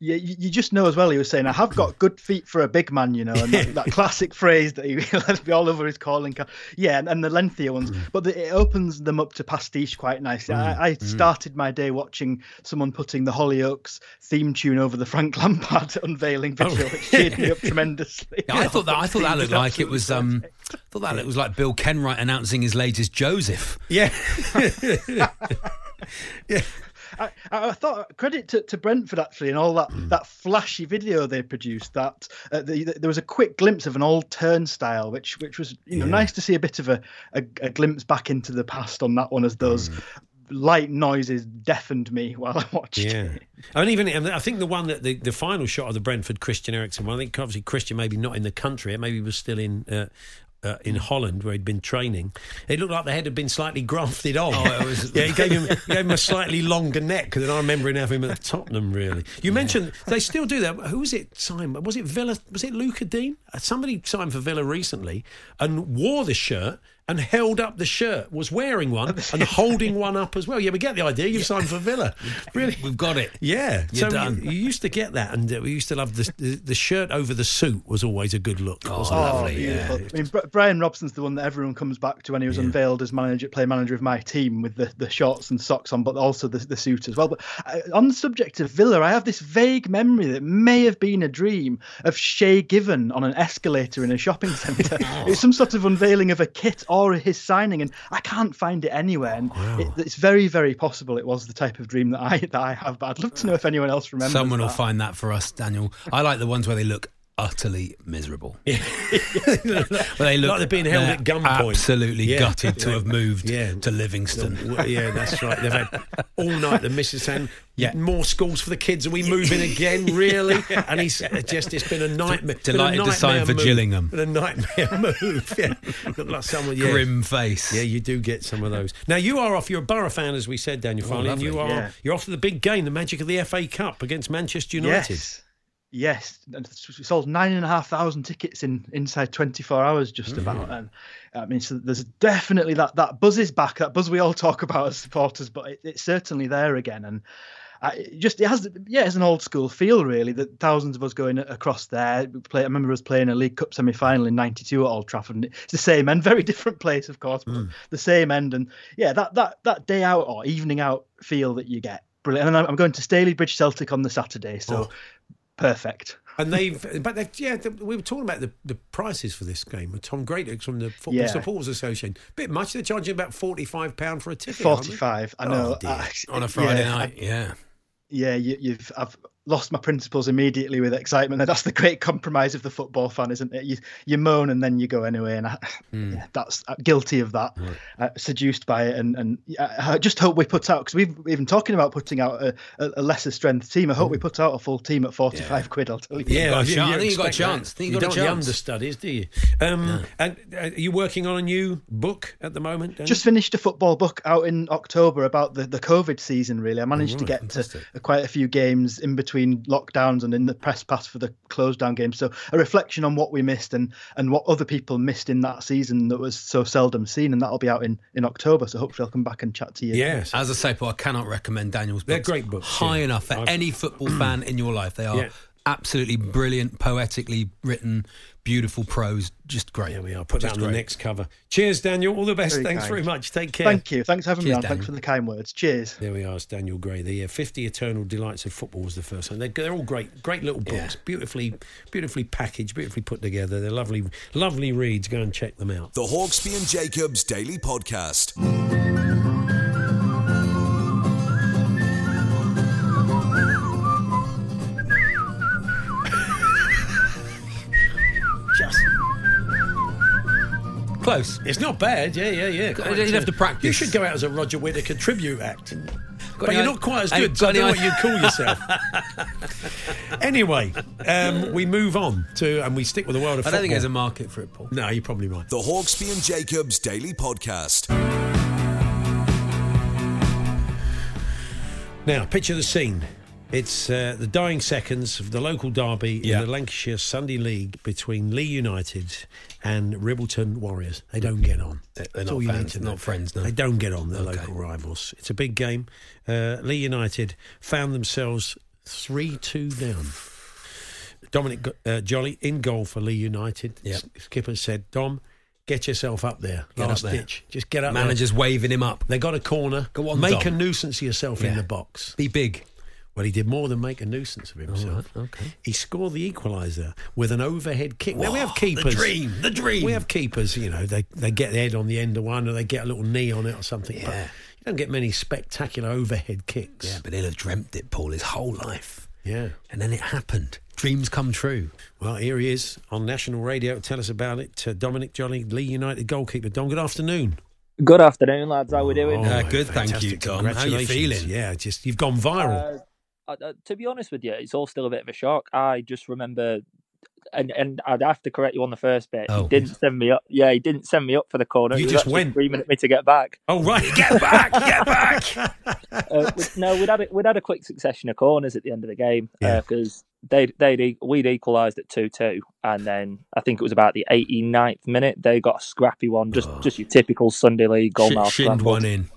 Yeah, you just know as well, he was saying, I have got good feet for a big man, you know, and that, that classic phrase that he lets me all over his calling card. Yeah, and, and the lengthier ones. Mm. But the, it opens them up to pastiche quite nicely. Mm. I, I started my day watching someone putting the Hollyoaks theme tune over the Frank Lampard unveiling video, oh. which cheered me up tremendously. Yeah, I thought that I thought that looked like it was... Um, thought that it was like Bill Kenwright announcing his latest Joseph. Yeah. yeah. I, I thought credit to, to Brentford actually and all that, mm. that flashy video they produced. That uh, the, the, there was a quick glimpse of an old turnstile, which which was you know yeah. nice to see a bit of a, a, a glimpse back into the past on that one, as those mm. light noises deafened me while I watched yeah. it. And even and I think the one that the, the final shot of the Brentford Christian Eriksen one. I think obviously Christian maybe not in the country, maybe he was still in. Uh, Uh, in Holland, where he'd been training, it looked like the head had been slightly grafted on. Oh, it was... yeah, he gave him he gave him a slightly longer neck than I remember him having at Tottenham. Really, you yeah. mentioned they still do that. Who was it signed? Was it Villa? Was it Luca Dean? Somebody signed for Villa recently and wore the shirt and held up the shirt. Was wearing one and holding one up as well. Yeah, we get the idea. You've yeah. signed for Villa. Really, we've got it. Yeah, you're so done. You, you used to get that, and we used to love the the, the shirt over the suit was always a good look. Oh, wasn't oh lovely. Yeah. yeah. I mean, Brian Robson's the one that everyone comes back to when he was yeah. unveiled as manager, player manager of my team with the, the shorts and socks on, but also the, the suit as well. But I, on the subject of Villa, I have this vague memory that may have been a dream of Shea Given on an escalator in a shopping centre. oh. It's some sort of unveiling of a kit or his signing, and I can't find it anywhere. And wow. it, it's very, very possible it was the type of dream that I that I have. But I'd love to know if anyone else remembers. Someone that. will find that for us, Daniel. I like the ones where they look utterly miserable. Yeah. well, they look like they've been held at gunpoint. Absolutely yeah. gutted to yeah. have moved yeah. to Livingston. Yeah, that's right. They've had all night the missus saying, yeah. more schools for the kids. Are we moving again, really? yeah. And he's just, it's been a nightmare. Delighted a nightmare to sign for move. Gillingham. Been a nightmare move. Yeah. Look like someone, yeah. Grim face. Yeah, you do get some of those. Now, you are off. You're a Borough fan, as we said, Daniel, oh, finally. And you are, yeah. you're off to the big game, the magic of the F A Cup against Manchester United. Yes. Yes, and we sold nine and a half thousand tickets in inside twenty-four hours, just mm-hmm. about. And I mean, so there's definitely that that buzz is back, that buzz we all talk about as supporters, but it, it's certainly there again. And I just it has, yeah, it's an old school feel really. That thousands of us going across there. We play, I remember us playing a League Cup semi final in ninety-two at Old Trafford. And it's the same end, very different place, of course, but mm. the same end. And yeah, that that that day out or evening out feel that you get, brilliant. And I'm going to Stalybridge Celtic on the Saturday, so. Oh. Perfect. And they've, but they, yeah, the, we were talking about the, the prices for this game. Tom Greatorex from the Football yeah. Supporters Association. Bit much. They're charging about forty-five pounds for a ticket. forty-five pounds, I know. Oh, I, on a Friday yeah, night, I, yeah. Yeah, you, you've, I've lost my principles immediately with excitement. That's the great compromise of the football fan, isn't it? You, you moan and then you go anyway. And I, mm. yeah, that's I'm guilty of that, right. uh, seduced by it. And, and I just hope we put out, because we've been talking about putting out a, a lesser strength team. I hope mm. we put out a full team at forty-five yeah. quid, I'll tell you. Yeah, you, I think you've got a chance. Think you got don't understudies, do you? Um, no. And uh, are you working on a new book at the moment? Just finished a football book out in October about the, the COVID season, really. I managed oh, right. to get to uh, quite a few games in between between lockdowns and in the press pass for the closed down game. So a reflection on what we missed and and what other people missed in that season that was so seldom seen, and that'll be out in, in October. So hopefully I'll come back and chat to you. Yes. As I say, Paul, I cannot recommend Daniel's books. They're great books. High yeah. enough for I've... any football fan in your life. They are yeah. absolutely brilliant, poetically written, beautiful prose, just great. Here we are. Put just that on great. The next cover. Cheers, Daniel. All the best. Very Thanks kind. very much. Take care. Thank you. Thanks for having Cheers, me on. Daniel. Thanks for the kind words. Cheers. There we are. It's Daniel Gray. The fifty Eternal Delights of Football was the first one. They're, they're all great, great little books. Yeah. Beautifully, beautifully packaged, beautifully put together. They're lovely, lovely reads. Go and check them out. The Hawksby and Jacobs Daily Podcast. Close. It's not bad, yeah, yeah, yeah. Quite. You'd have to practice. You should go out as a Roger Whittaker tribute act. Got but you're own, not quite as good, so I don't know what you'd call yourself. Anyway, um, we move on to, and we stick with the world of I football. I don't think there's a market for it, Paul. No, you're probably right. The Hawksby and Jacobs Daily Podcast. Now, picture the scene. It's uh, the dying seconds of the local derby yeah. in the Lancashire Sunday League between Lee United and Ribbleton Warriors. They don't get on. They're, they're not, fans, they're not friends, no. They don't get on, they're okay. local rivals. It's a big game. Uh, Lee United found themselves three two down. Dominic uh, Jolly in goal for Lee United. Yep. Skipper said, Dom, get yourself up there. Get last up there. Ditch. Just get up Manager's there. Manager's waving him up. They got a corner. Go on, Make Dom. a nuisance of yourself yeah. in the box. Be big. Well, he did more than make a nuisance of himself. Right, okay. He scored the equaliser with an overhead kick. Whoa, now, we have keepers. The dream, the dream. We have keepers, you know, they, they get their head on the end of one or they get a little knee on it or something. Yeah. But you don't get many spectacular overhead kicks. Yeah, but he'll have dreamt it, Paul, his whole life. Yeah. And then it happened. Dreams come true. Well, here he is on national radio to tell us about it. Uh, Dominic Jolly, Lee United goalkeeper. Dom, good afternoon. Good afternoon, lads. How are we doing? Oh, uh, good, fantastic. Thank you, Dom. How are you feeling? Yeah, just you've gone viral. Uh, Uh, to be honest with you, it's all still a bit of a shock. I just remember, and, and I'd have to correct you on the first bit. Oh. He didn't send me up. Yeah, he didn't send me up for the corner. You he just went screaming at me to get back. Oh right, get back, get back. uh, we, no, we'd had a, we'd had a quick succession of corners at the end of the game because yeah. uh, they they we'd equalised at two two, and then I think it was about the eighty-ninth minute they got a scrappy one, just oh. just your typical Sunday league goalmouth. Sh- shinned one in.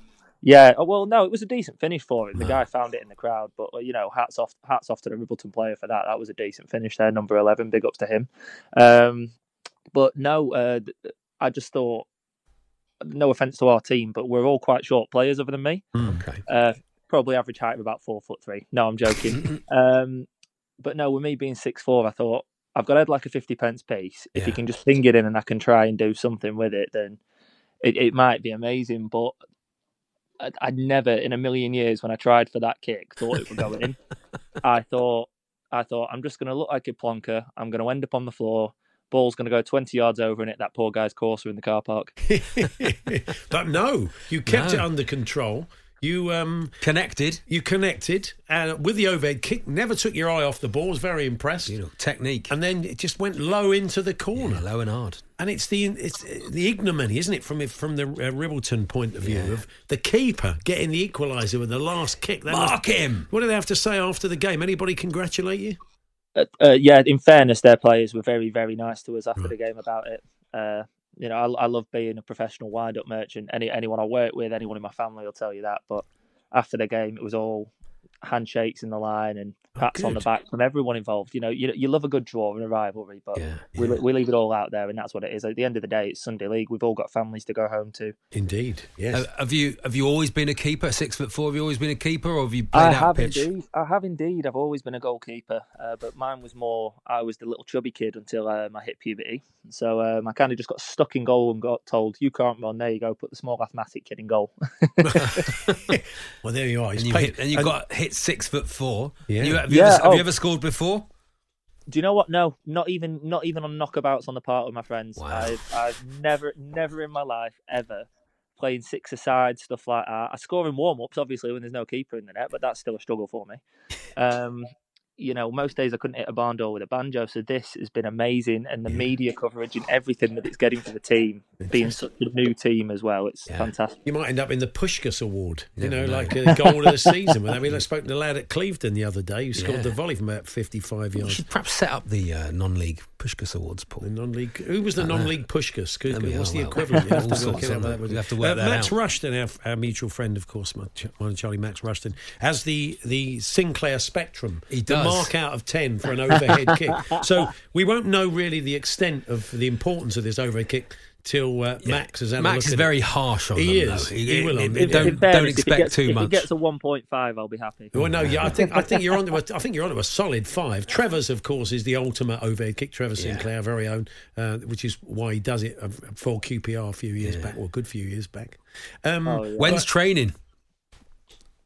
Yeah, well, no, it was a decent finish for it. The no. guy found it in the crowd, but you know, hats off, hats off to the Ribbleton player for that. That was a decent finish there, number eleven. Big ups to him. Um, but no, uh, I just thought, no offence to our team, but we're all quite short players, other than me. Okay, uh, probably average height of about four foot three. No, I'm joking. um, but no, with me being six four, I thought I've got to head like a fifty pence piece. If yeah. you can just ping it in, and I can try and do something with it, then it, it might be amazing. But I'd never in a million years when I tried for that kick thought it would go in. I thought, I thought I'm just going to look like a plonker. I'm going to end up on the floor. Ball's going to go twenty yards over and hit that poor guy's Corsa in the car park. But no, you kept no. it under control. You um, connected. You connected uh, with the overhead kick. Never took your eye off the ball. Was very impressed. You know, technique. And then it just went low into the corner, yeah, low and hard. And it's the it's the ignominy, isn't it, from from the uh, Ribbleton point of view yeah. of the keeper getting the equaliser with the last kick. That Mark was, him. What do they have to say after the game? Anybody congratulate you? Uh, uh, yeah, in fairness, their players were very very nice to us after right. the game about it. Uh, You know, I, I love being a professional wind-up merchant. Any anyone I work with, anyone in my family will tell you that. But after the game, it was all handshakes in the line and pats oh, on the back from everyone involved. You know, you you love a good draw and a rivalry, but yeah, yeah. we we leave it all out there, and that's what it is. At the end of the day, it's Sunday League. We've all got families to go home to. Indeed, yes. Uh, have you have you always been a keeper? Six foot four. Have you always been a keeper, or have you played I out have pitch? Indeed. I have indeed. I've always been a goalkeeper, uh, but mine was more. I was the little chubby kid until um, I hit puberty, so um, I kind of just got stuck in goal and got told, "You can't run." There you go. Put the small athletic kid in goal. Well, there you are. He's and, you played, hit, and you and, got hit. Six foot four. Yeah. You, have you, yeah, ever, have oh. you ever scored before? Do you know what? No, not even not even on knockabouts on the part with my friends. Wow. I've, I've never, never in my life ever playing six-a-side stuff like that. I score in warm-ups, obviously, when there's no keeper in the net, but that's still a struggle for me. Um, you know, most days I couldn't hit a barn door with a banjo. So this has been amazing. And the yeah. media coverage and everything that it's getting for the team, being such a new team as well, it's yeah. fantastic. You might end up in the Pushkas Award, you Never know, know, like a goal of the season. I mean, I spoke to the lad at Clevedon the other day who scored yeah. the volley from about fifty-five yards. We should perhaps set up the uh, non-league Pushkas Awards, Paul. The non-league, who was the non-league Pushkas? What's the equivalent? You have to work that out. We'll have to work uh, that Max out. Max Rushton, our, our mutual friend, of course, my, one of Charlie Max Rushton, has the, the Sinclair Spectrum. He does. The mark out of ten for an overhead kick. So we won't know really the extent of the importance of this overhead kick till uh, yeah. Max has had Max a look is at very it. harsh on he them, is. Though. He, he will. It, it, don't fairness, don't expect gets, too if much. If he gets a one point five, I'll be happy. Well, no, yeah, I think I think you're onto a I think you're onto a solid five. Trevor's, of course, is the ultimate overhead kick. Trevor yeah. Sinclair, our very own, uh, which is why he does it for Q P R a few years yeah. back, or well, a good few years back. Um, oh, yeah. When's but, training?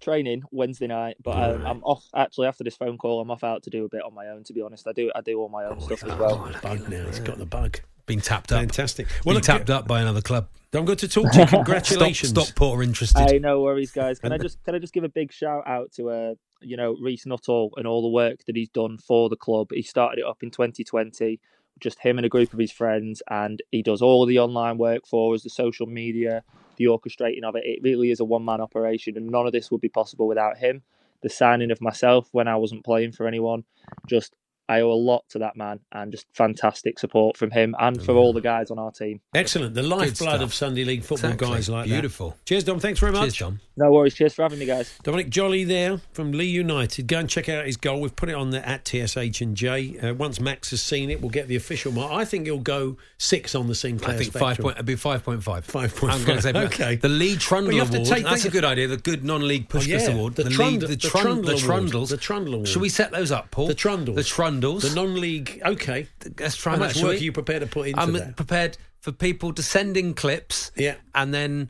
Training Wednesday night, but I, right. I'm off actually after this phone call. I'm off out to do a bit on my own. To be honest, I do I do all my own oh, stuff as well. Got bug now. He's got the bug. Been tapped up. Fantastic. Well, Been look, tapped up by another club. I'm good to talk to you. Congratulations. Stop, Stockport are interested. Hey, no worries, guys. Can I just can I just give a big shout out to uh, you know Reece Nuttall and all the work that he's done for the club. He started it up in twenty twenty, just him and a group of his friends, and he does all the online work for us, the social media, the orchestrating of it. It really is a one-man operation, and none of this would be possible without him. The signing of myself when I wasn't playing for anyone, just I owe a lot to that man, and just fantastic support from him and for all the guys on our team. Excellent. The lifeblood of Sunday League football, exactly. guys like Beautiful. That. Beautiful. Cheers, Dom. Thanks very much. Cheers, Dom. No worries. Cheers for having me, guys. Dominic Jolly there from Lee United. Go and check out his goal. We've put it on there at T S H and J. Uh, once Max has seen it, we'll get the official mark. I think he'll go six on the Sinclair I think spectrum. five point, it'd be five point five. five point five. I was going to say, okay. The Lee Trundle well, Award. Take, that's a good idea. The good non-league Pushkas oh, yeah. Award. The, the, Trund- league, the, the, Trund- Trundle the Trundles. The Trundle Award. Should we set those up, Paul? The Trundles. The Trundles. The non-league, okay. Let's try. How much work are you prepared to put into I'm that? I'm prepared for people to send in clips, yeah, and then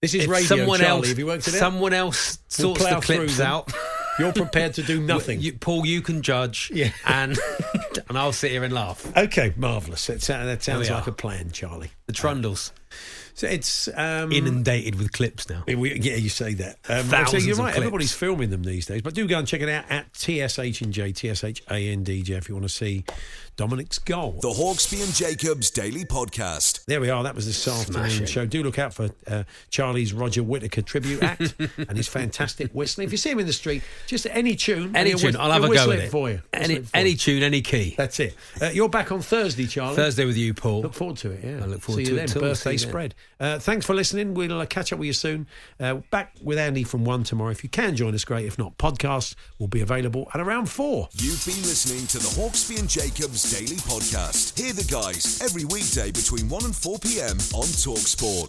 this is if radio. Someone Charlie, else, have you worked it someone out? else sorts we'll the clips out. You're prepared to do nothing, you, Paul. You can judge, yeah, and and I'll sit here and laugh. Okay, marvellous. That sounds like are. a plan, Charlie. The Trundles. So it's um, inundated with clips now. We, yeah, you say that. Um, Thousands so you're right, of clips. Everybody's filming them these days. But do go and check it out at T S H and J, T S H A N D J, if you want to see Dominic's goal. The Hawksby and Jacobs Daily Podcast. There we are. That was this afternoon show. Do look out for uh, Charlie's Roger Whittaker tribute act and his fantastic whistling. If you see him in the street, just any tune. Any tune. Whi- I'll have a go with it. For you. Any, it for any you. tune, any key. That's it. Uh, you're back on Thursday, Charlie. Thursday with you, Paul. Look forward to it, yeah. I look forward see to you it. Then. Birthday spread. Uh, thanks for listening. We'll uh, catch up with you soon. Uh, back with Andy from one tomorrow. If you can join us, great. If not, podcasts will be available at around four. You've been listening to the Hawksby and Jacobs Daily Podcast. Hear the guys every weekday between one and four p.m. on TalkSport.